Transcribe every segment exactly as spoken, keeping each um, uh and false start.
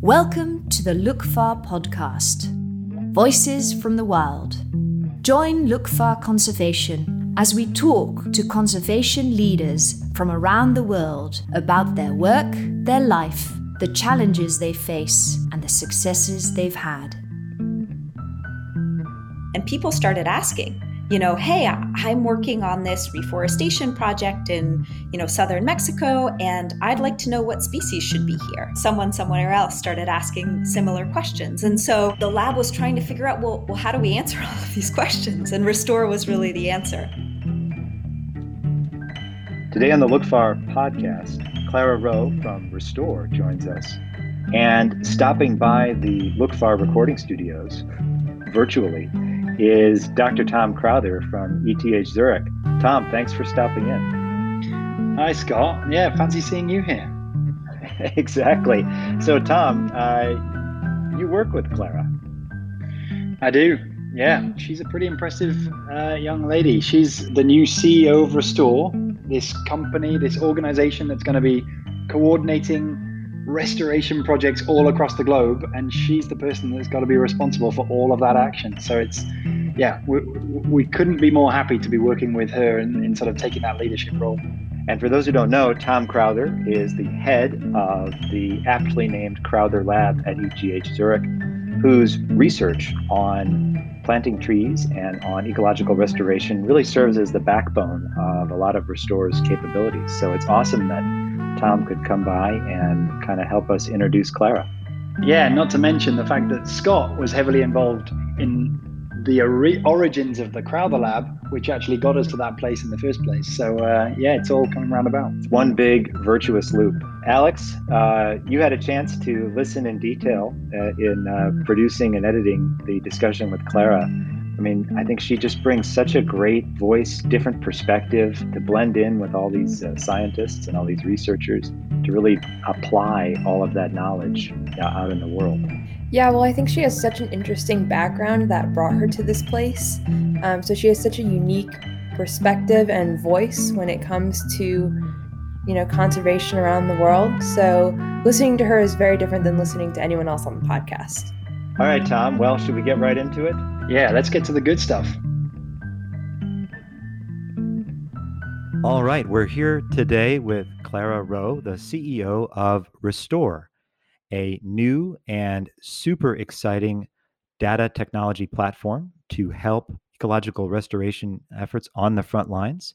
Welcome to the Lookfar Podcast, Voices from the Wild. Join Lookfar Conservation as we talk to conservation leaders from around the world about their work, their life, the challenges they face, and the successes they've had. And people started asking, you know, hey, I'm working on this reforestation project in, you know, southern Mexico, and I'd like to know what species should be here. Someone somewhere else started asking similar questions. And so the lab was trying to figure out, well, well how do we answer all of these questions? And Restor was really the answer. Today on the Lookfar podcast, Clara Rowe from Restor joins us. And stopping by the Lookfar recording studios virtually is Doctor Tom Crowther from E T H Zurich. Tom, thanks for stopping in. Hi, Scott. Yeah, fancy seeing you here. Exactly. So, Tom, uh, you work with Clara. I do. Yeah, she's a pretty impressive uh, young lady. She's the new C E O of Restor, this company, this organization that's going to be coordinating restoration projects all across the globe, and she's the person that's got to be responsible for all of that action. So it's, yeah, we, we couldn't be more happy to be working with her and, and sort of taking that leadership role. And for those who don't know, Tom Crowther is the head of the aptly named Crowther Lab at E T H Zurich, whose research on planting trees and on ecological restoration really serves as the backbone of a lot of Restor's capabilities. So it's awesome that Tom could come by and kind of help us introduce Clara. Yeah, not to mention the fact that Scott was heavily involved in the ori- origins of the Crowther Lab, which actually got us to that place in the first place. So uh, yeah, it's all coming round about. It's one big virtuous loop. Alex, uh, you had a chance to listen in detail uh, in uh, producing and editing the discussion with Clara. I mean, I think she just brings such a great voice, different perspective to blend in with all these uh, scientists and all these researchers to really apply all of that knowledge uh, out in the world. Yeah, well, I think she has such an interesting background that brought her to this place. Um, so she has such a unique perspective and voice when it comes to, you know, conservation around the world. So listening to her is very different than listening to anyone else on the podcast. All right, Tom. Well, should we get right into it? Yeah, let's get to the good stuff. All right, we're here today with Clara Rowe, the C E O of Restor, a new and super exciting data technology platform to help ecological restoration efforts on the front lines.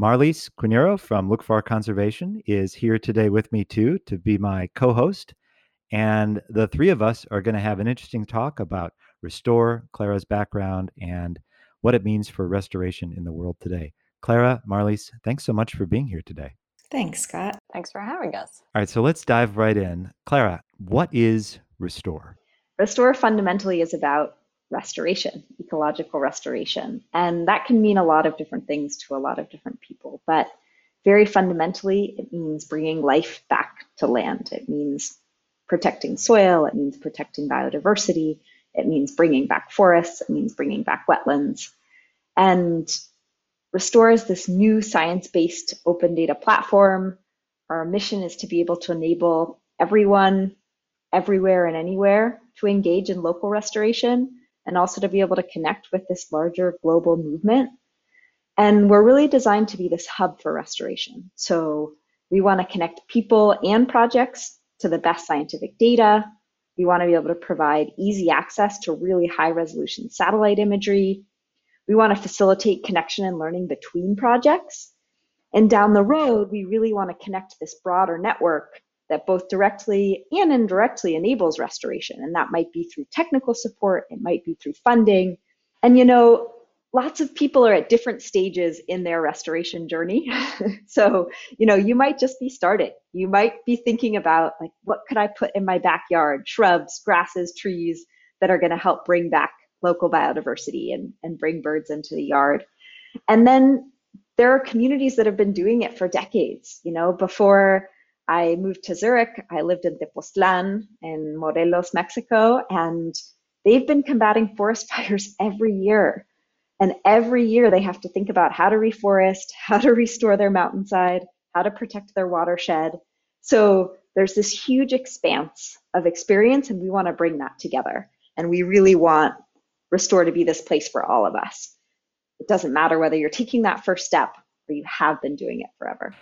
Marlies Quinero from Lookfar Conservation is here today with me too to be my co-host. And the three of us are going to have an interesting talk about Restor, Clara's background, and what it means for restoration in the world today. Clara, Marlies, thanks so much for being here today. Thanks, Scott. Thanks for having us. All right, so let's dive right in. Clara, what is Restor? Restor fundamentally is about restoration, ecological restoration. And that can mean a lot of different things to a lot of different people. But very fundamentally, it means bringing life back to land. It means protecting soil, it means protecting biodiversity, it means bringing back forests, it means bringing back wetlands. And Restor is this new science-based open data platform. Our mission is to be able to enable everyone, everywhere and anywhere to engage in local restoration and also to be able to connect with this larger global movement. And we're really designed to be this hub for restoration. So we want to connect people and projects to the best scientific data. We want to be able to provide easy access to really high resolution satellite imagery. We want to facilitate connection and learning between projects. And down the road, we really want to connect this broader network that both directly and indirectly enables restoration. And that might be through technical support, it might be through funding. And you know, lots of people are at different stages in their restoration journey. So, you know, you might just be starting. You might be thinking about, like, what could I put in my backyard? Shrubs, grasses, trees that are going to help bring back local biodiversity and, and bring birds into the yard. And then there are communities that have been doing it for decades. You know, before I moved to Zurich, I lived in Tepoztlan in Morelos, Mexico, and they've been combating forest fires every year. And every year they have to think about how to reforest, how to restore their mountainside, how to protect their watershed. So there's this huge expanse of experience, and we want to bring that together. And we really want Restor to be this place for all of us. It doesn't matter whether you're taking that first step or you have been doing it forever.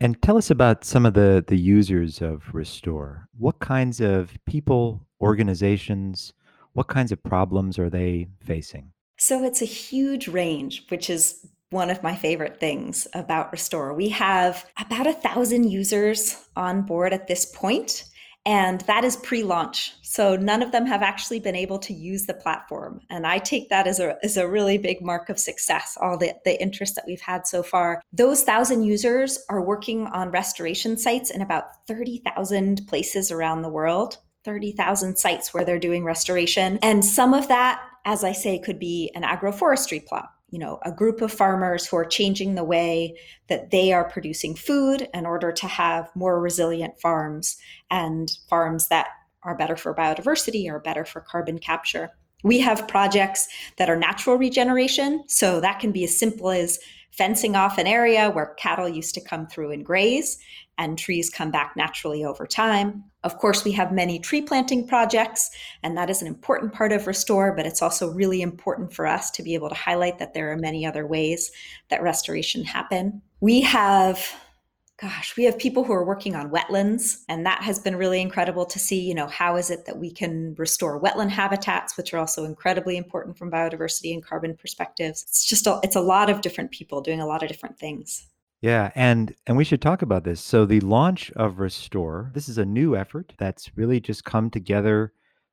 And tell us about some of the, the users of Restor. What kinds of people, organizations, what kinds of problems are they facing? So it's a huge range, which is one of my favorite things about Restor. We have about a thousand users on board at this point, and that is pre-launch. So none of them have actually been able to use the platform. And I take that as a, as a really big mark of success, all the, the interest that we've had so far. Those thousand users are working on restoration sites in about thirty thousand places around the world. thirty thousand sites where they're doing restoration. And some of that, as I say, could be an agroforestry plot, you know, a group of farmers who are changing the way that they are producing food in order to have more resilient farms and farms that are better for biodiversity or better for carbon capture. We have projects that are natural regeneration. So that can be as simple as fencing off an area where cattle used to come through and graze, and trees come back naturally over time. Of course, we have many tree planting projects, and that is an important part of Restor, but it's also really important for us to be able to highlight that there are many other ways that restoration happen. We have, gosh, we have people who are working on wetlands, and that has been really incredible to see, you know, how is it that we can restore wetland habitats, which are also incredibly important from biodiversity and carbon perspectives. It's just, a, it's a lot of different people doing a lot of different things. Yeah, and and we should talk about this. So the launch of Restor, this is a new effort that's really just come together,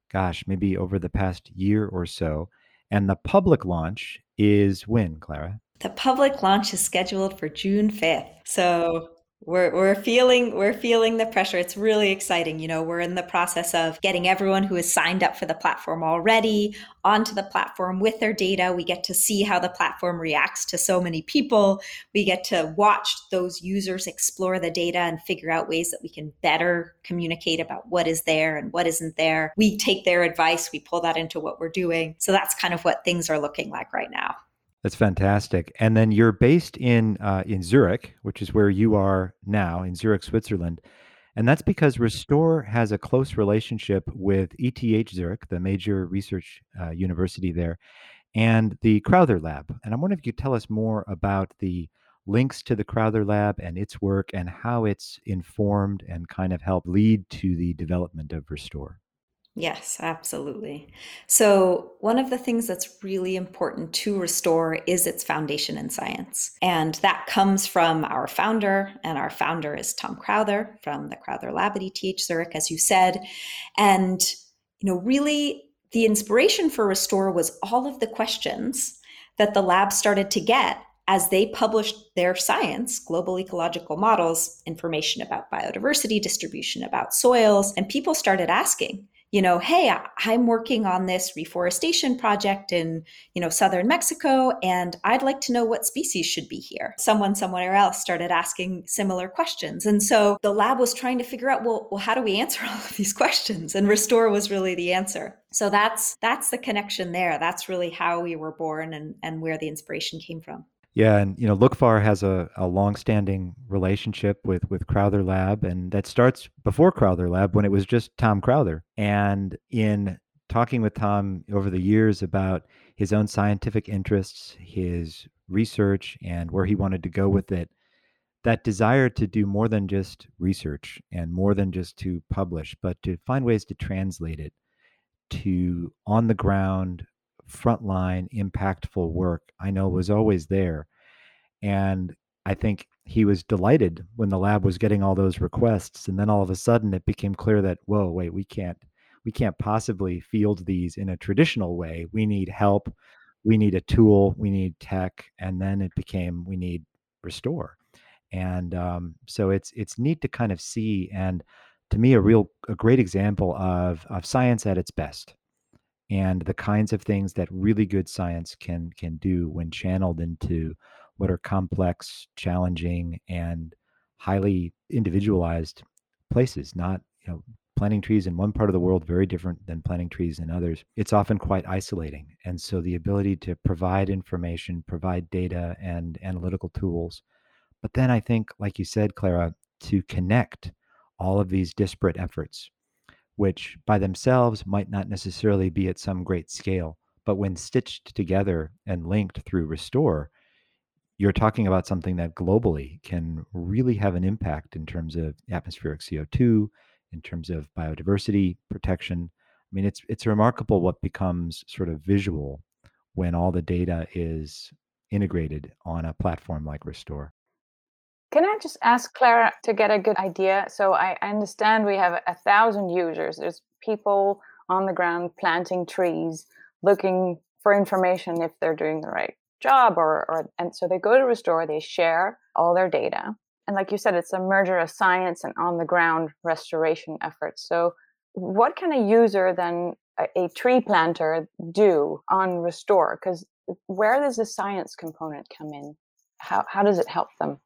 gosh, maybe over the past year or so. And the public launch is when, Clara? The public launch is scheduled for June fifth. So We're we're feeling we're feeling the pressure. It's really exciting. You know, we're in the process of getting everyone who has signed up for the platform already onto the platform with their data. We get to see how the platform reacts to so many people. We get to watch those users explore the data and figure out ways that we can better communicate about what is there and what isn't there. We take their advice, we pull that into what we're doing. So that's kind of what things are looking like right now. That's fantastic. And then you're based in uh, in Zurich, which is where you are now, in Zurich, Switzerland. And that's because Restor has a close relationship with E T H Zurich, the major research uh, university there, and the Crowther Lab. And I'm wondering if you could tell us more about the links to the Crowther Lab and its work and how it's informed and kind of helped lead to the development of Restor. Yes, absolutely. So one of the things that's really important to Restor is its foundation in science. And that comes from our founder, and our founder is Tom Crowther from the Crowther Lab at E T H Zurich, as you said. And, you know, really the inspiration for Restor was all of the questions that the lab started to get as they published their science, global ecological models, information about biodiversity, distribution about soils, and people started asking, you know, hey, I'm working on this reforestation project in, you know, southern Mexico, and I'd like to know what species should be here. Someone somewhere else started asking similar questions. And so the lab was trying to figure out, well, well how do we answer all of these questions? And Restor was really the answer. So that's that's the connection there. That's really how we were born and, and where the inspiration came from. Yeah, and you know, Lookfar has a, a long-standing relationship with with Crowther Lab, and that starts before Crowther Lab when it was just Tom Crowther. And in talking with Tom over the years about his own scientific interests, his research, and where he wanted to go with it, that desire to do more than just research and more than just to publish, but to find ways to translate it to on-the-ground, frontline, impactful work, I know was always there. And I think he was delighted when the lab was getting all those requests. And then all of a sudden it became clear that, whoa, wait, we can't, we can't possibly field these in a traditional way. We need help. We need a tool. We need tech. And then it became, we need Restor. And um, so it's, it's neat to kind of see. And to me, a real, a great example of, of science at its best, and the kinds of things that really good science can can do when channeled into what are complex, challenging, and highly individualized places. Not, you know, planting trees in one part of the world very different than planting trees in others. It's often quite isolating. And so the ability to provide information, provide data and analytical tools, but then I think, like you said, Clara, to connect all of these disparate efforts, which by themselves might not necessarily be at some great scale, but when stitched together and linked through Restor, you're talking about something that globally can really have an impact in terms of atmospheric C O two, in terms of biodiversity protection. I mean, it's it's remarkable what becomes sort of visual when all the data is integrated on a platform like Restor. Can I just ask Clara to get a good idea? So I understand we have a thousand users. There's people on the ground planting trees, looking for information if they're doing the right job, or, or and so they go to Restor, they share all their data. And like you said, it's a merger of science and on-the-ground restoration efforts. So what can a user then, a, a tree planter, do on Restor? Because where does the science component come in? How how does it help them?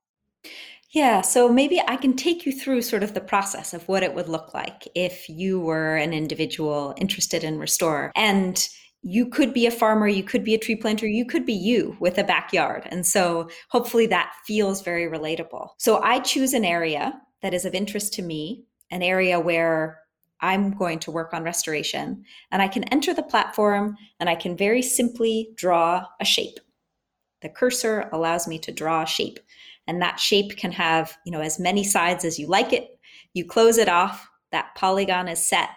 Yeah, so maybe I can take you through sort of the process of what it would look like if you were an individual interested in Restor. And you could be a farmer, you could be a tree planter, you could be you with a backyard. And so hopefully that feels very relatable. So I choose an area that is of interest to me, an area where I'm going to work on restoration, and I can enter the platform and I can very simply draw a shape. The cursor allows me to draw a shape, and that shape can have, you know, as many sides as you like it. You close it off, that polygon is set,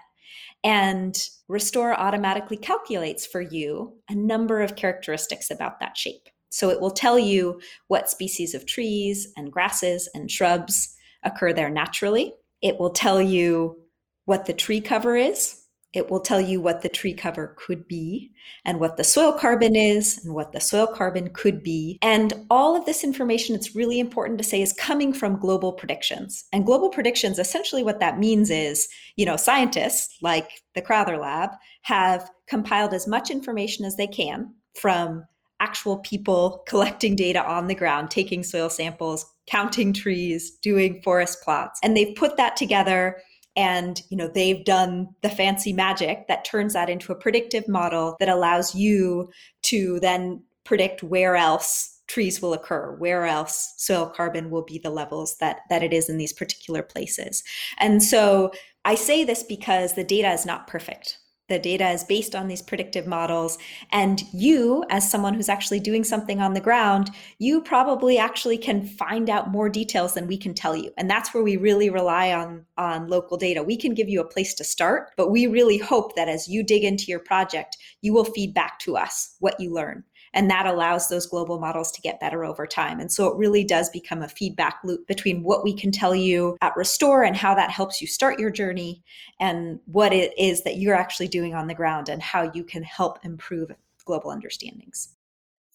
and Restor automatically calculates for you a number of characteristics about that shape. So it will tell you what species of trees and grasses and shrubs occur there naturally. It will tell you what the tree cover is. It will tell you what the tree cover could be, and what the soil carbon is, and what the soil carbon could be. And all of this information, it's really important to say, is coming from global predictions. And global predictions, essentially what that means is, you know, scientists like the Crowther Lab have compiled as much information as they can from actual people collecting data on the ground, taking soil samples, counting trees, doing forest plots. And they've put that together. And, you know, they've done the fancy magic that turns that into a predictive model that allows you to then predict where else trees will occur, where else soil carbon will be the levels that, that it is in these particular places. And so I say this because the data is not perfect. The data is based on these predictive models. And you, as someone who's actually doing something on the ground, you probably actually can find out more details than we can tell you. And that's where we really rely on, on local data. We can give you a place to start, but we really hope that as you dig into your project, you will feed back to us what you learn. And that allows those global models to get better over time. And so it really does become a feedback loop between what we can tell you at Restor and how that helps you start your journey, and what it is that you're actually doing on the ground and how you can help improve global understandings.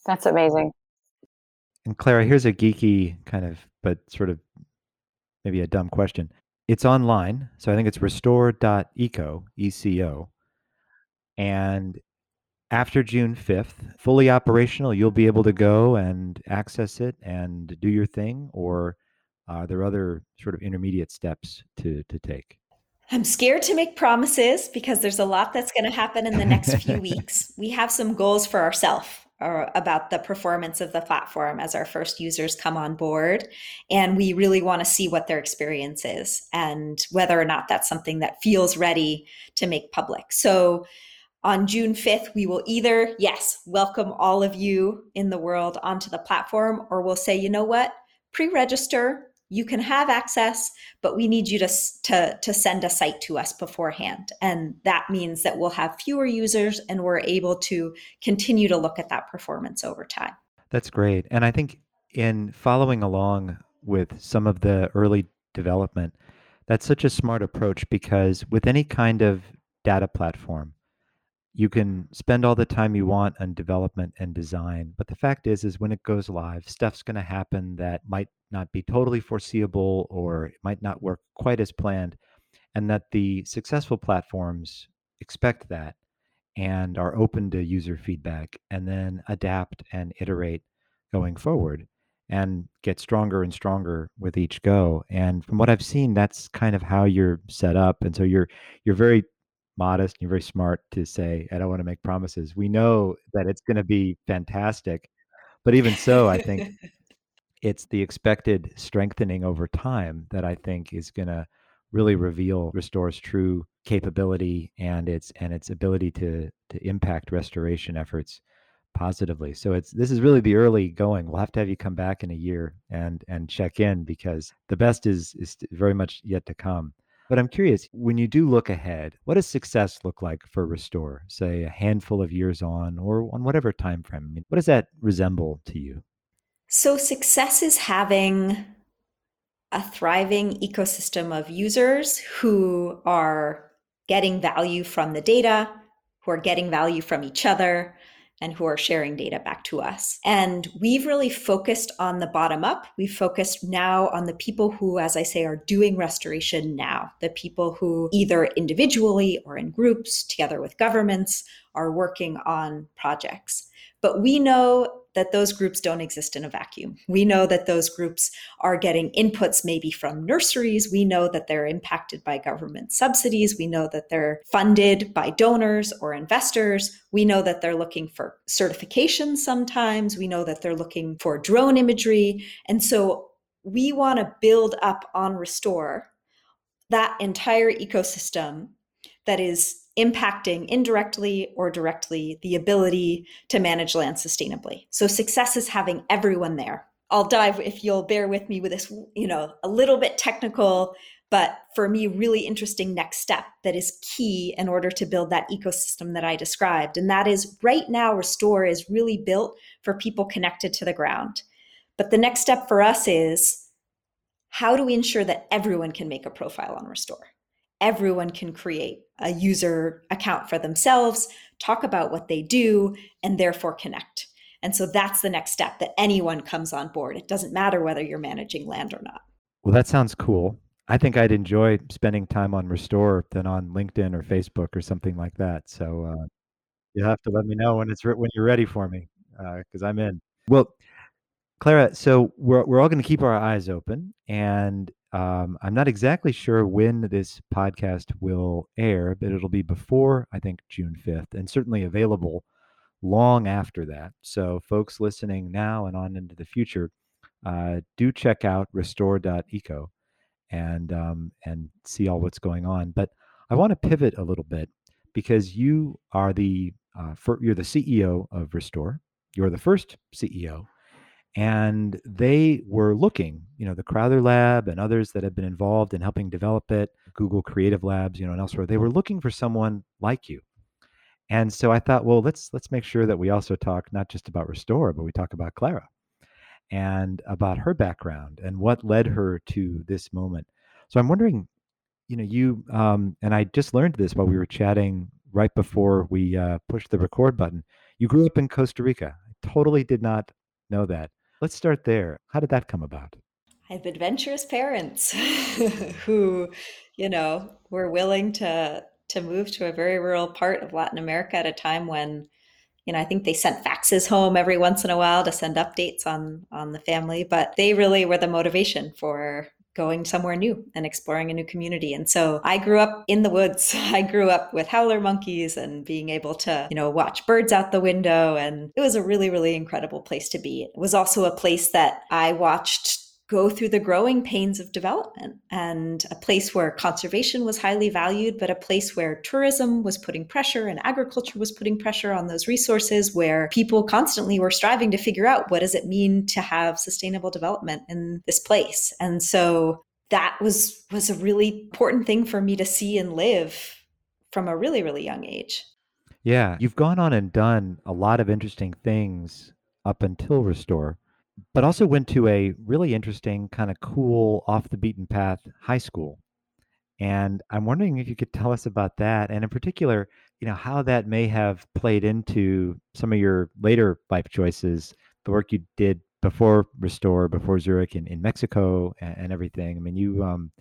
That's amazing. And Clara, here's a geeky kind of, but sort of maybe a dumb question. It's online. So I think it's restor dot eco, E C O. And after June fifth, fully operational, you'll be able to go and access it and do your thing, or are there other sort of intermediate steps to, to take? I'm scared to make promises because there's a lot that's going to happen in the next few weeks. We have some goals for ourselves about the performance of the platform as our first users come on board. And we really want to see what their experience is and whether or not that's something that feels ready to make public. So on June fifth, we will either, yes, welcome all of you in the world onto the platform, or we'll say, you know what, pre-register, you can have access, but we need you to, to, to send a site to us beforehand. And that means that we'll have fewer users and we're able to continue to look at that performance over time. That's great. And I think in following along with some of the early development, that's such a smart approach, because with any kind of data platform, you can spend all the time you want on development and design, but the fact is, is when it goes live, stuff's going to happen that might not be totally foreseeable, or it might not work quite as planned, and that the successful platforms expect that and are open to user feedback and then adapt and iterate going forward and get stronger and stronger with each go. And from what I've seen, that's kind of how you're set up. And so you're you're very modest, and you're very smart to say, I don't want to make promises. We know that it's going to be fantastic. But even so, I think it's the expected strengthening over time that I think is going to really reveal Restor's true capability and its and its ability to to impact restoration efforts positively. So it's this is really the early going. We'll have to have you come back in a year and and check in, because the best is is very much yet to come. But I'm curious, when you do look ahead, what does success look like for Restor, say a handful of years on or on whatever time frame? I mean, what does that resemble to you? So success is having a thriving ecosystem of users who are getting value from the data, who are getting value from each other, and who are sharing data back to us. And we've really focused on the bottom up. We've focused now on the people who, as I say, are doing restoration now, the people who either individually or in groups together with governments are working on projects. But we know that those groups don't exist in a vacuum. We know that those groups are getting inputs maybe from nurseries. We know that they're impacted by government subsidies. We know that they're funded by donors or investors. We know that they're looking for certifications sometimes. We know that they're looking for drone imagery. And so we want to build up on Restor that entire ecosystem that is impacting indirectly or directly the ability to manage land sustainably. So success is having everyone there. I'll dive, if you'll bear with me with this, you know, a little bit technical, but for me, really interesting next step that is key in order to build that ecosystem that I described. And that is right now, Restor is really built for people connected to the ground. But the next step for us is, how do we ensure that everyone can make a profile on Restor? Everyone can create a user account for themselves, talk about what they do, and therefore connect. And so that's the next step, that anyone comes on board. It doesn't matter whether you're managing land or not. Well, that sounds cool. I think I'd enjoy spending time on Restor than on LinkedIn or Facebook or something like that. So uh, you'll have to let me know when it's re- when you're ready for me, because uh, I'm in. Well, Clara, so we're we're all going to keep our eyes open, and Um, I'm not exactly sure when this podcast will air, but it'll be before, I think, June fifth, and certainly available long after that. So folks listening now and on into the future, uh, do check out restor dot eco and um, and see all what's going on. But I want to pivot a little bit, because you are the uh, for, you're the C E O of Restor. You're the first C E O. And they were looking, you know, the Crowther Lab and others that have been involved in helping develop it, Google Creative Labs, you know, and elsewhere, they were looking for someone like you. And so I thought, well, let's let's make sure that we also talk not just about Restor, but we talk about Clara and about her background and what led her to this moment. So I'm wondering, you know, you, um, and I just learned this while we were chatting right before we uh, pushed the record button. You grew up in Costa Rica. I totally did not know that. Let's start there. How did that come about? I have adventurous parents who, you know, were willing to to move to a very rural part of Latin America at a time when, you know, I think they sent faxes home every once in a while to send updates on, on the family, but they really were the motivation for going somewhere new and exploring a new community. And so I grew up in the woods. I grew up with howler monkeys and being able to, you know, watch birds out the window. And it was a really, really incredible place to be. It was also a place that I watched go through the growing pains of development, and a place where conservation was highly valued, but a place where tourism was putting pressure and agriculture was putting pressure on those resources, where people constantly were striving to figure out, what does it mean to have sustainable development in this place? And so that was, was a really important thing for me to see and live from a really, really young age. Yeah. You've gone on and done a lot of interesting things up until Restor, but also went to a really interesting, kind of cool, off the beaten path high school. And I'm wondering if you could tell us about that. And in particular, you know, how that may have played into some of your later life choices, the work you did before Restor, before Zurich in, in Mexico and, and everything. I mean, you, um,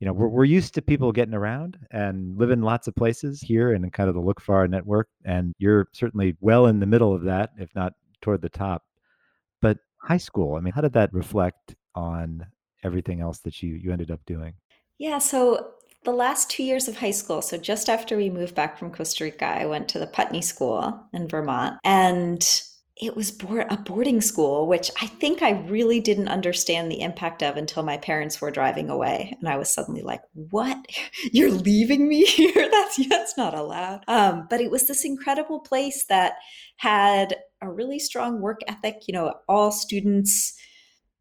you know, we're, we're used to people getting around and living lots of places here and in kind of the Lookfar network. And you're certainly well in the middle of that, if not toward the top. But high school, I mean, how did that reflect on everything else that you, you ended up doing? Yeah, so the last two years of high school, so just after we moved back from Costa Rica, I went to the Putney School in Vermont. And it was board, a boarding school, which I think I really didn't understand the impact of until my parents were driving away. And I was suddenly like, what? You're leaving me here? That's, that's not allowed. Um, but it was this incredible place that had a really strong work ethic. You know, all students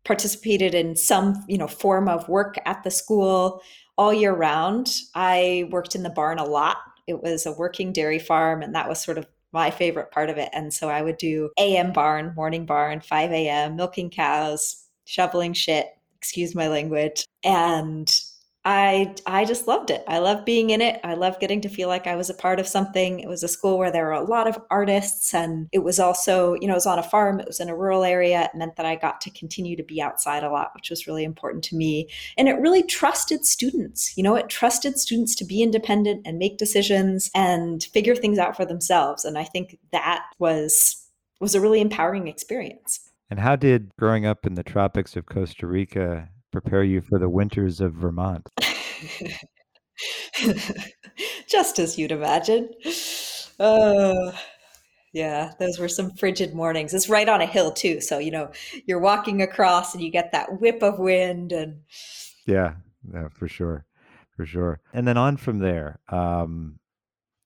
participated in some, you know, form of work at the school all year round. I worked in the barn a lot. It was a working dairy farm, and that was sort of my favorite part of it. And so I would do A M barn, morning barn, five a.m., milking cows, shoveling shit, excuse my language. And I I just loved it. I loved being in it. I loved getting to feel like I was a part of something. It was a school where there were a lot of artists, and it was also, you know, it was on a farm. It was in a rural area. It meant that I got to continue to be outside a lot, which was really important to me. And it really trusted students. You know, it trusted students to be independent and make decisions and figure things out for themselves. And I think that was was a really empowering experience. And how did growing up in the tropics of Costa Rica prepare you for the winters of Vermont? Just as you'd imagine. Oh, yeah, those were some frigid mornings. It's right on a hill too. So, you know, you're walking across and you get that whip of wind. And yeah, yeah, for sure. For sure. And then on from there, um,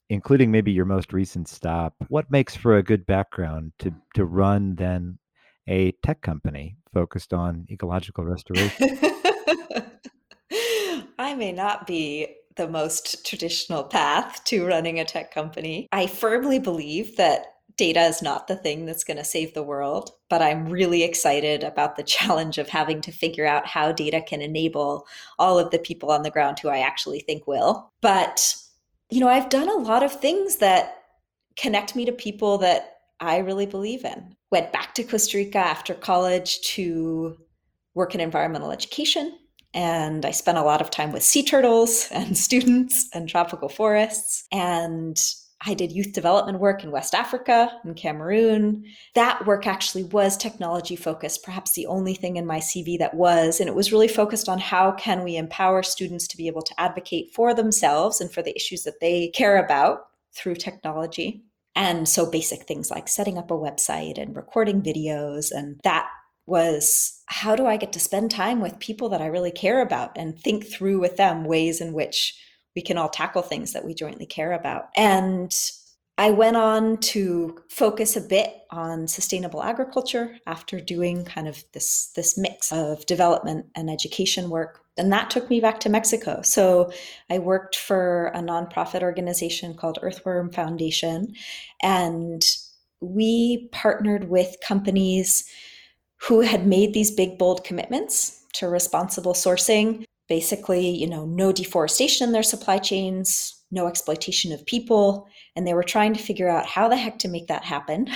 including maybe your most recent stop, what makes for a good background to to run then a tech company focused on ecological restoration? I may not be the most traditional path to running a tech company. I firmly believe that data is not the thing that's going to save the world, but I'm really excited about the challenge of having to figure out how data can enable all of the people on the ground who I actually think will. But, you know, I've done a lot of things that connect me to people that I really believe in. Went back to Costa Rica after college to work in environmental education. And I spent a lot of time with sea turtles and students and tropical forests. And I did youth development work in West Africa and Cameroon. That work actually was technology focused, perhaps the only thing in my C V that was, and it was really focused on how can we empower students to be able to advocate for themselves and for the issues that they care about through technology. And so basic things like setting up a website and recording videos. And that was, how do I get to spend time with people that I really care about and think through with them ways in which we can all tackle things that we jointly care about? And I went on to focus a bit on sustainable agriculture after doing kind of this, this mix of development and education work. And that took me back to Mexico. So I worked for a nonprofit organization called Earthworm Foundation, and we partnered with companies who had made these big, bold commitments to responsible sourcing. Basically, you know, no deforestation in their supply chains, no exploitation of people. And they were trying to figure out how the heck to make that happen.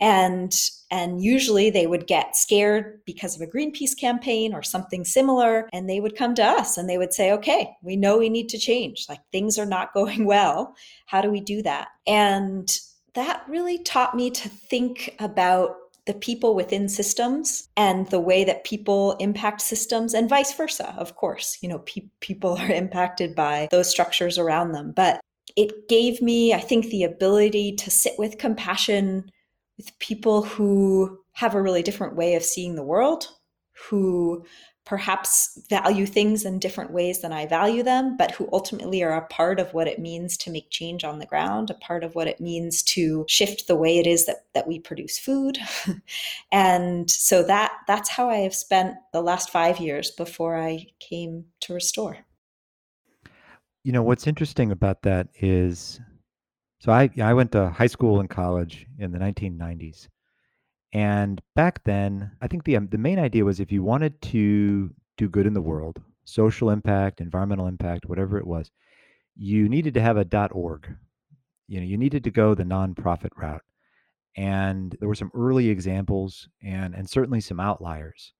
and and usually they would get scared because of a Greenpeace campaign or something similar. And they would come to us and they would say, okay, we know we need to change. Like, things are not going well. How do we do that? And that really taught me to think about the people within systems and the way that people impact systems, and vice versa, of course. You know, pe- people are impacted by those structures around them. But it gave me, I think, the ability to sit with compassion with people who have a really different way of seeing the world, who perhaps value things in different ways than I value them, but who ultimately are a part of what it means to make change on the ground, a part of what it means to shift the way it is that, that we produce food. And so that that's how I have spent the last five years before I came to Restor. You know, what's interesting about that is, so I I went to high school and college in the nineteen nineties. And back then, I think the um, the main idea was if you wanted to do good in the world, social impact, environmental impact, whatever it was, you needed to have a .org. You know, you needed to go the nonprofit route. And there were some early examples and and certainly some outliers.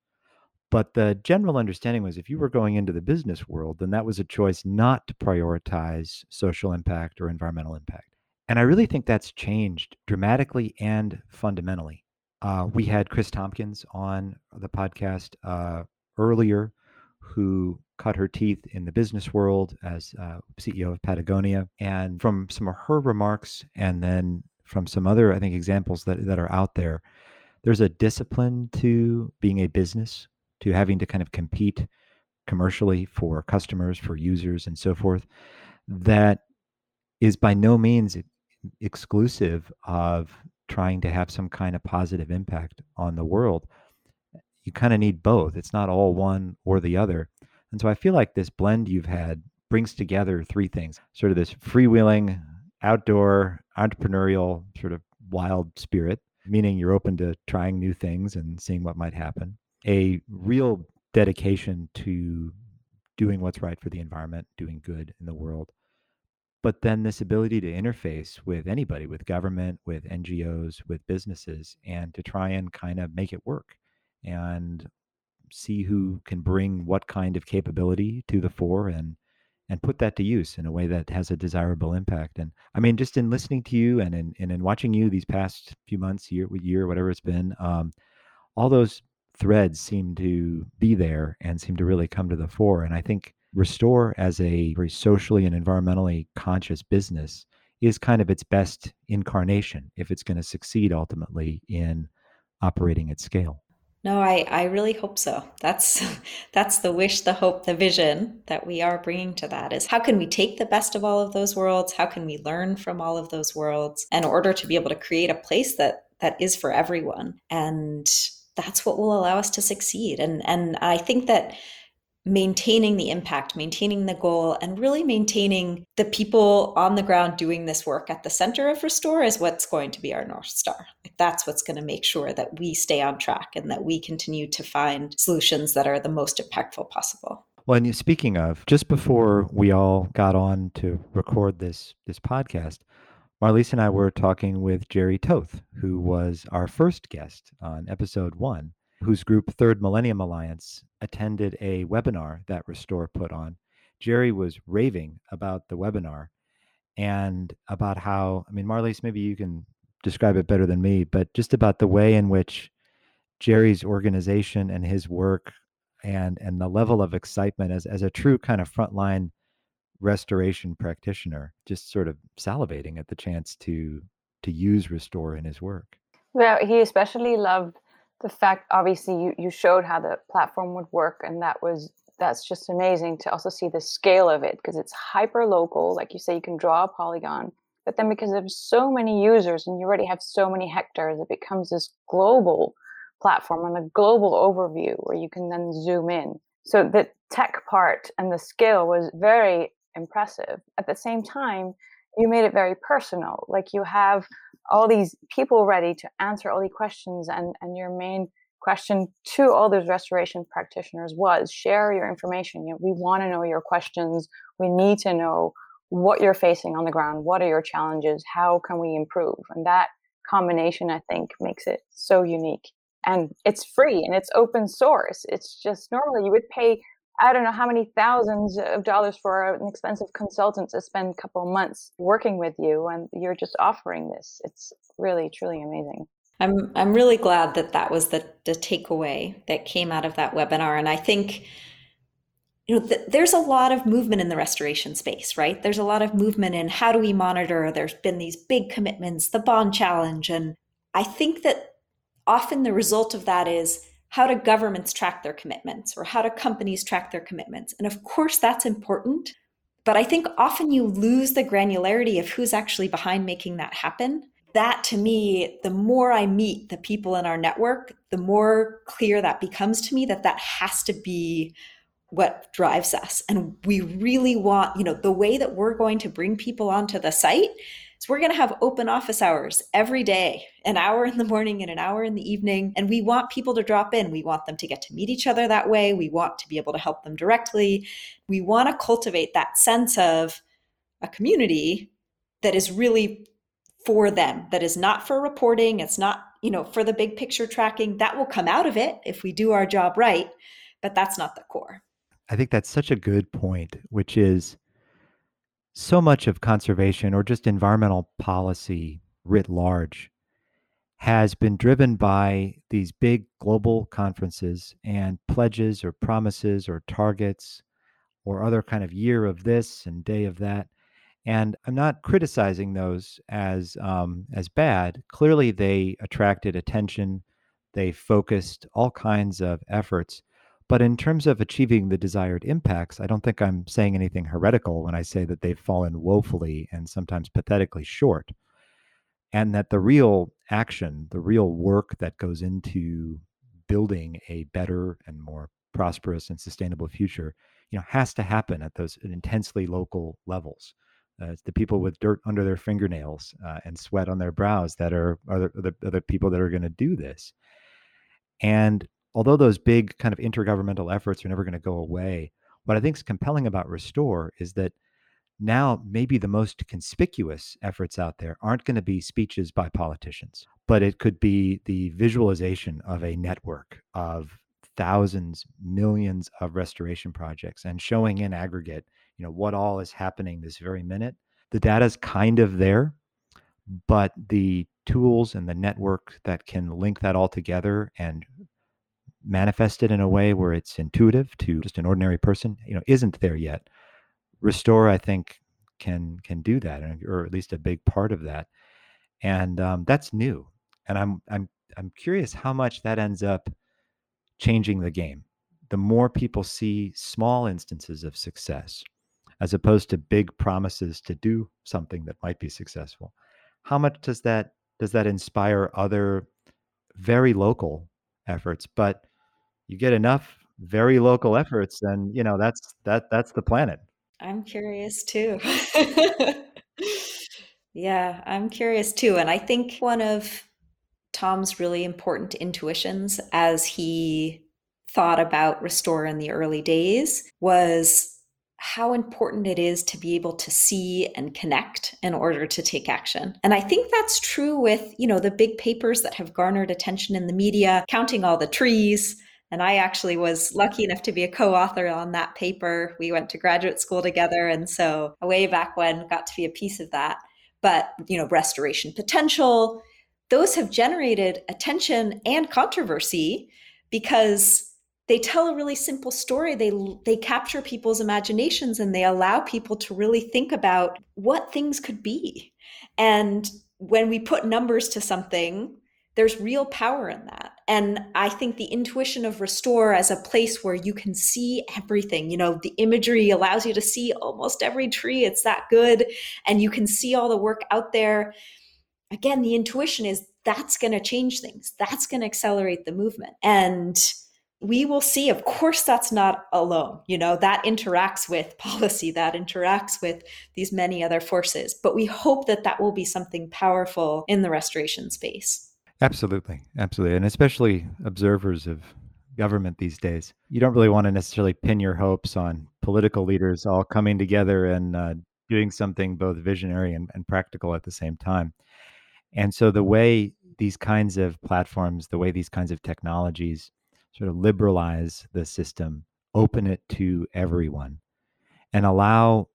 But the general understanding was if you were going into the business world, then that was a choice not to prioritize social impact or environmental impact. And I really think that's changed dramatically and fundamentally. Uh, we had Chris Tompkins on the podcast uh, earlier, who cut her teeth in the business world as uh, C E O of Patagonia. And from some of her remarks, and then from some other, I think, examples that, that are out there. There's a discipline to being a business, to having to kind of compete commercially for customers, for users, and so forth, that is by no means exclusive of trying to have some kind of positive impact on the world. You kind of need both. It's not all one or the other. And so I feel like this blend you've had brings together three things, sort of this freewheeling, outdoor, entrepreneurial, sort of wild spirit, meaning you're open to trying new things and seeing what might happen, a real dedication to doing what's right for the environment, doing good in the world, but then this ability to interface with anybody, with government, with N G Os, with businesses, and to try and kind of make it work and see who can bring what kind of capability to the fore and and put that to use in a way that has a desirable impact. And I mean, just in listening to you and in and in watching you these past few months, year, year, whatever it's been, um, all those threads seem to be there and seem to really come to the fore. And I think Restor as a very socially and environmentally conscious business is kind of its best incarnation if it's going to succeed ultimately in operating at scale. No, I, I really hope so. That's that's the wish, the hope, the vision that we are bringing to that is how can we take the best of all of those worlds? How can we learn from all of those worlds in order to be able to create a place that that is for everyone? And that's what will allow us to succeed. And, and I think that maintaining the impact, maintaining the goal, and really maintaining the people on the ground doing this work at the center of Restor is what's going to be our North Star. That's what's going to make sure that we stay on track and that we continue to find solutions that are the most impactful possible. Well, and speaking of, just before we all got on to record this, this podcast, Marlies and I were talking with Jerry Toth, who was our first guest on episode one, whose group Third Millennium Alliance attended a webinar that Restor put on. Jerry was raving about the webinar and about how, I mean, Marlies, maybe you can describe it better than me, but just about the way in which Jerry's organization and his work and and the level of excitement as, as a true kind of frontline restoration practitioner, just sort of salivating at the chance to to use Restor in his work. Well, he especially loved the fact, obviously, you, you showed how the platform would work, and that was that's just amazing to also see the scale of it, because it's hyper local. Like you say, you can draw a polygon, but then because there's so many users and you already have so many hectares, it becomes this global platform and a global overview where you can then zoom in. So the tech part and the scale was very impressive. At the same time, you made it very personal. Like you have all these people ready to answer all the questions, and, and your main question to all those restoration practitioners was share your information. You know, we want to know your questions. We need to know what you're facing on the ground. What are your challenges? How can we improve? And that combination, I think, makes it so unique. And it's free and it's open source. It's just normally you would pay, I don't know how many thousands of dollars for an expensive consultant to spend a couple of months working with you, and you're just offering this. It's really, truly amazing. I'm I'm really glad that that was the, the takeaway that came out of that webinar. And I think, you know, th- there's a lot of movement in the restoration space, right? There's a lot of movement in how do we monitor? There's been these big commitments, the bond challenge. And I think that often the result of that is, how do governments track their commitments, or how do companies track their commitments? And of course that's important, but I think often you lose the granularity of who's actually behind making that happen. That to me, the more I meet the people in our network, the more clear that becomes to me that that has to be what drives us. And we really want, you know, the way that we're going to bring people onto the site, so we're going to have open office hours every day, an hour in the morning and an hour in the evening. And we want people to drop in. We want them to get to meet each other that way. We want to be able to help them directly. We want to cultivate that sense of a community that is really for them, that is not for reporting. It's not, you know, for the big picture tracking. That will come out of it if we do our job right, but that's not the core. I think that's such a good point, which is so much of conservation or just environmental policy writ large has been driven by these big global conferences and pledges or promises or targets or other kind of year of this and day of that. And I'm not criticizing those as um, as bad. Clearly, they attracted attention. They focused all kinds of efforts. But in terms of achieving the desired impacts, I don't think I'm saying anything heretical when I say that they've fallen woefully and sometimes pathetically short, and that the real action, the real work that goes into building a better and more prosperous and sustainable future, you know, has to happen at those intensely local levels. Uh, it's the people with dirt under their fingernails uh, and sweat on their brows that are, are, the, are, the, are the people that are going to do this. And although those big kind of intergovernmental efforts are never going to go away, what I think is compelling about Restor is that now maybe the most conspicuous efforts out there aren't going to be speeches by politicians, but it could be the visualization of a network of thousands, millions of restoration projects and showing in aggregate, you know, what all is happening this very minute. The data is kind of there, but the tools and the network that can link that all together and manifest it in a way where it's intuitive to just an ordinary person, you know, isn't there yet. Restor, I think, can can do that, or at least a big part of that, and um, that's new. And I'm I'm I'm curious how much that ends up changing the game. The more people see small instances of success, as opposed to big promises to do something that might be successful, how much does that does that inspire other very local efforts? But you get enough very local efforts, and you know that's that that's the planet. I'm curious too. Yeah, I'm curious too. And I think one of Tom's really important intuitions as he thought about Restor in the early days was how important it is to be able to see and connect in order to take action. And I think that's true with, you know, the big papers that have garnered attention in the media, counting all the trees. And I actually was lucky enough to be a co-author on that paper. We went to graduate school together. And so way back when, got to be a piece of that. But, you know, restoration potential, those have generated attention and controversy because they tell a really simple story. They they capture people's imaginations and they allow people to really think about what things could be. And when we put numbers to something, there's real power in that. And I think the intuition of Restor as a place where you can see everything, you know, the imagery allows you to see almost every tree. It's that good. And you can see all the work out there. Again, the intuition is that's going to change things. That's going to accelerate the movement. And we will see, of course, that's not alone. You know, that interacts with policy, that interacts with these many other forces. But we hope that that will be something powerful in the restoration space. Absolutely. Absolutely. And especially observers of government these days, you don't really want to necessarily pin your hopes on political leaders all coming together and uh, doing something both visionary and, and practical at the same time. And so the way these kinds of platforms, the way these kinds of technologies sort of liberalize the system, open it to everyone, and allow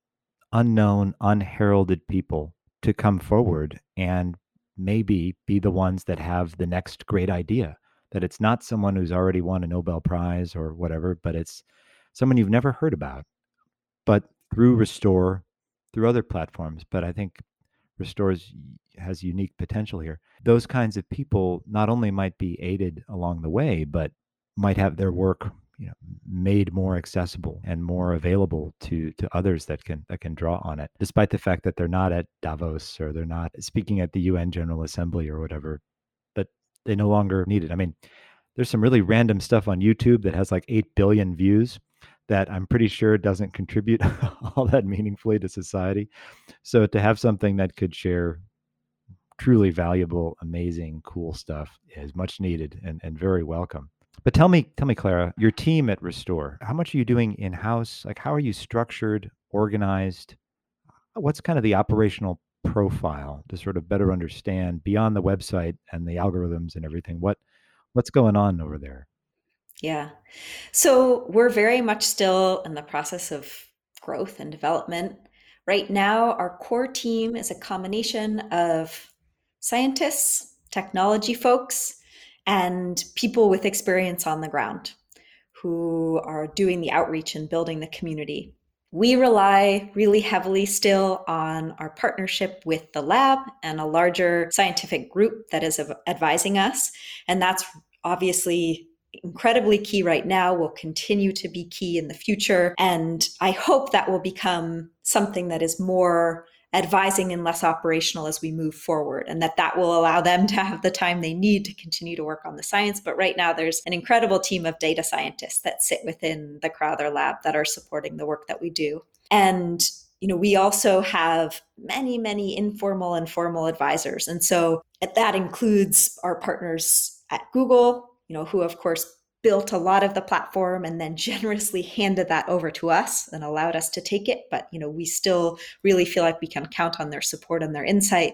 unknown, unheralded people to come forward and maybe be the ones that have the next great idea, that it's not someone who's already won a Nobel Prize or whatever, but it's someone you've never heard about, but through Restor, through other platforms. But I think Restor has unique potential here. Those kinds of people not only might be aided along the way, but might have their work, you know, made more accessible and more available to to others that can that can draw on it, despite the fact that they're not at Davos or they're not speaking at the U N General Assembly or whatever, but they no longer need it. I mean, there's some really random stuff on YouTube that has like eight billion views that I'm pretty sure doesn't contribute all that meaningfully to society. So to have something that could share truly valuable, amazing, cool stuff is much needed and, and very welcome. But tell me, tell me, Clara, your team at Restor, how much are you doing in-house? Like, how are you structured, organized? What's kind of the operational profile to sort of better understand beyond the website and the algorithms and everything? What, what's going on over there? Yeah. So we're very much still in the process of growth and development. Right now, our core team is a combination of scientists, technology folks, and people with experience on the ground who are doing the outreach and building the community. We rely really heavily still on our partnership with the lab and a larger scientific group that is advising us. And that's obviously incredibly key right now, will continue to be key in the future. And I hope that will become something that is more advising and less operational as we move forward, and that that will allow them to have the time they need to continue to work on the science. But right now there's an incredible team of data scientists that sit within the Crowther Lab that are supporting the work that we do. And, you know, we also have many, many informal and formal advisors. And so that includes our partners at Google, you know, who of course built a lot of the platform and then generously handed that over to us and allowed us to take it. But, you know, we still really feel like we can count on their support and their insight.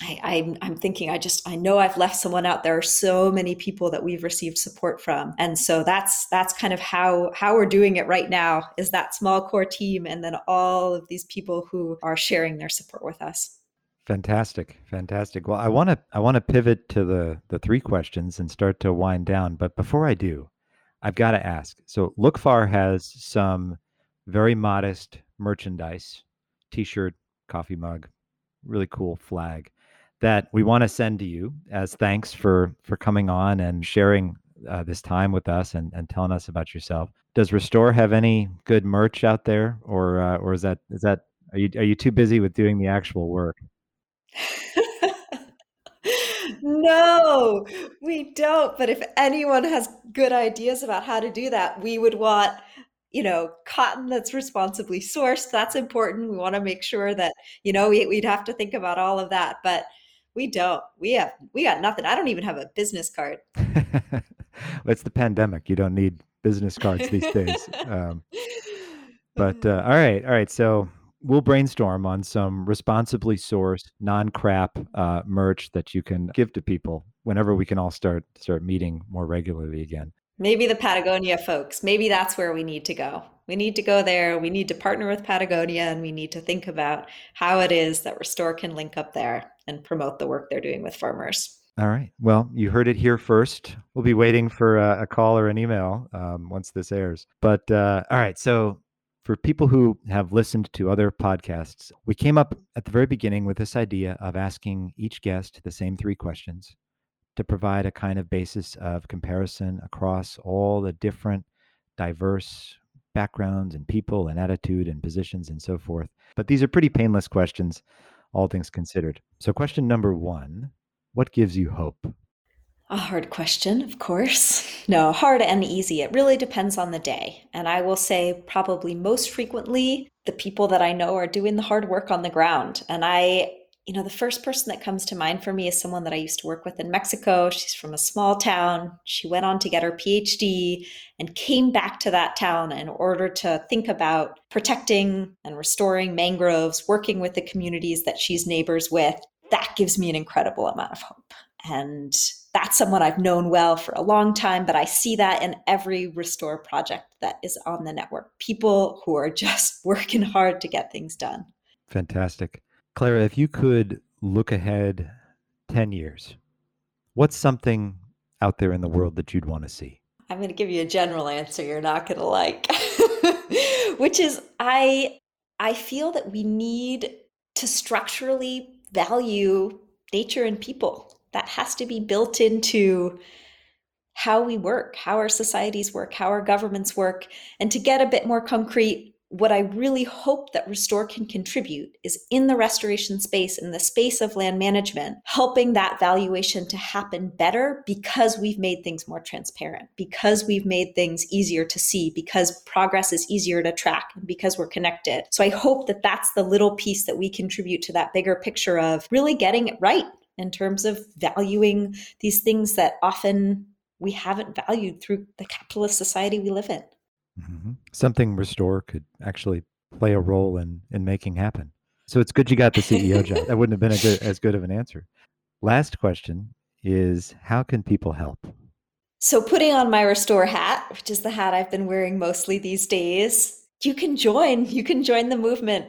I, I'm, I'm thinking, I just, I know I've left someone out. There are so many people that we've received support from. And so that's, that's kind of how, how we're doing it right now, is that small core team and then all of these people who are sharing their support with us. Fantastic. Fantastic. Well, I want to I want to pivot to the, the three questions and start to wind down. But before I do, I've got to ask. So Lookfar has some very modest merchandise, T-shirt, coffee mug, really cool flag that we want to send to you as thanks for, for coming on and sharing uh, this time with us and, and telling us about yourself. Does Restor have any good merch out there, or uh, or is that is that are you are you too busy with doing the actual work? No, we don't. But if anyone has good ideas about how to do that, we would want, you know, cotton that's responsibly sourced. That's important. We want to make sure that, you know, we, we'd have to think about all of that, but we don't, we have, we got nothing. I don't even have a business card. Well, it's the pandemic. You don't need business cards these days. Um, but, uh, all right. All right. So we'll brainstorm on some responsibly sourced, non-crap uh, merch that you can give to people whenever we can all start start meeting more regularly again. Maybe the Patagonia folks, maybe that's where we need to go. We need to go there. We need to partner with Patagonia, and we need to think about how it is that Restor can link up there and promote the work they're doing with farmers. All right. Well, you heard it here first. We'll be waiting for a, a call or an email um, once this airs. But uh, all right. So for people who have listened to other podcasts, we came up at the very beginning with this idea of asking each guest the same three questions to provide a kind of basis of comparison across all the different diverse backgrounds and people and attitude and positions and so forth. But these are pretty painless questions, all things considered. So question number one, what gives you hope? A hard question, of course. No, hard and easy. It really depends on the day. And I will say probably most frequently, the people that I know are doing the hard work on the ground. And I, you know, the first person that comes to mind for me is someone that I used to work with in Mexico. She's from a small town. She went on to get her P H D and came back to that town in order to think about protecting and restoring mangroves, working with the communities that she's neighbors with. That gives me an incredible amount of hope. And that's someone I've known well for a long time, but I see that in every Restor project that is on the network. People who are just working hard to get things done. Fantastic. Clara, if you could look ahead ten years, what's something out there in the world that you'd want to see? I'm going to give you a general answer you're not going to like, which is I, I feel that we need to structurally value nature and people. That has to be built into how we work, how our societies work, how our governments work. And to get a bit more concrete, what I really hope that Restor can contribute is in the restoration space, in the space of land management, helping that valuation to happen better because we've made things more transparent, because we've made things easier to see, because progress is easier to track, and because we're connected. So I hope that that's the little piece that we contribute to that bigger picture of really getting it right in terms of valuing these things that often we haven't valued through the capitalist society we live in. Mm-hmm. Something Restor could actually play a role in in making happen. So it's good you got the C E O job. That wouldn't have been a good, as good of an answer. Last question is, how can people help? So putting on my Restor hat, which is the hat I've been wearing mostly these days, you can join. You can join the movement.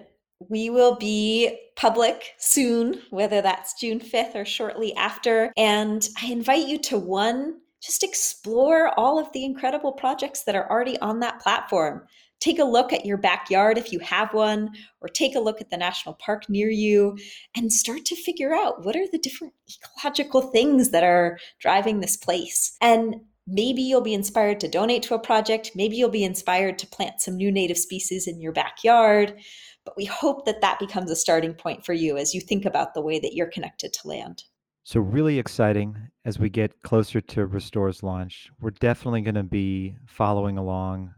We will be public soon, whether that's June fifth or shortly after. And I invite you to, one, just explore all of the incredible projects that are already on that platform. Take a look at your backyard if you have one, or take a look at the national park near you and start to figure out what are the different ecological things that are driving this place. And maybe you'll be inspired to donate to a project. Maybe you'll be inspired to plant some new native species in your backyard. But we hope that that becomes a starting point for you as you think about the way that you're connected to land. So really exciting as we get closer to Restor's launch. We're definitely going to be following along.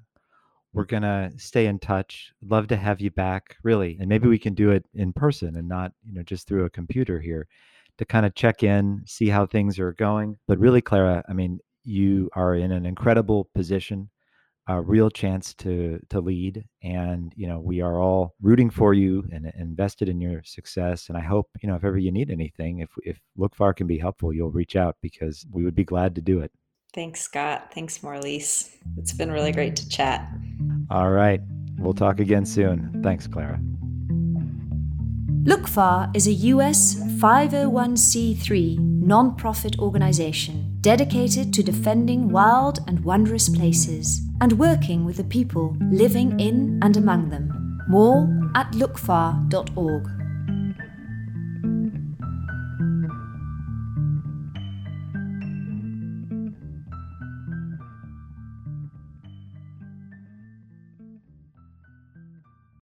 We're going to stay in touch. Love to have you back, really. And maybe we can do it in person and not, you know, just through a computer here, to kind of check in, see how things are going. But really, Clara, I mean, you are in an incredible position, a real chance to to lead. And, you know, we are all rooting for you and invested in your success. And I hope, you know, if ever you need anything, if if Lookfar can be helpful, you'll reach out, because we would be glad to do it. Thanks, Scott. Thanks, Marlies. It's been really great to chat. All right. We'll talk again soon. Thanks, Clara. Lookfar is a U S five oh one c three nonprofit organization dedicated to defending wild and wondrous places and working with the people living in and among them. More at lookfar dot org.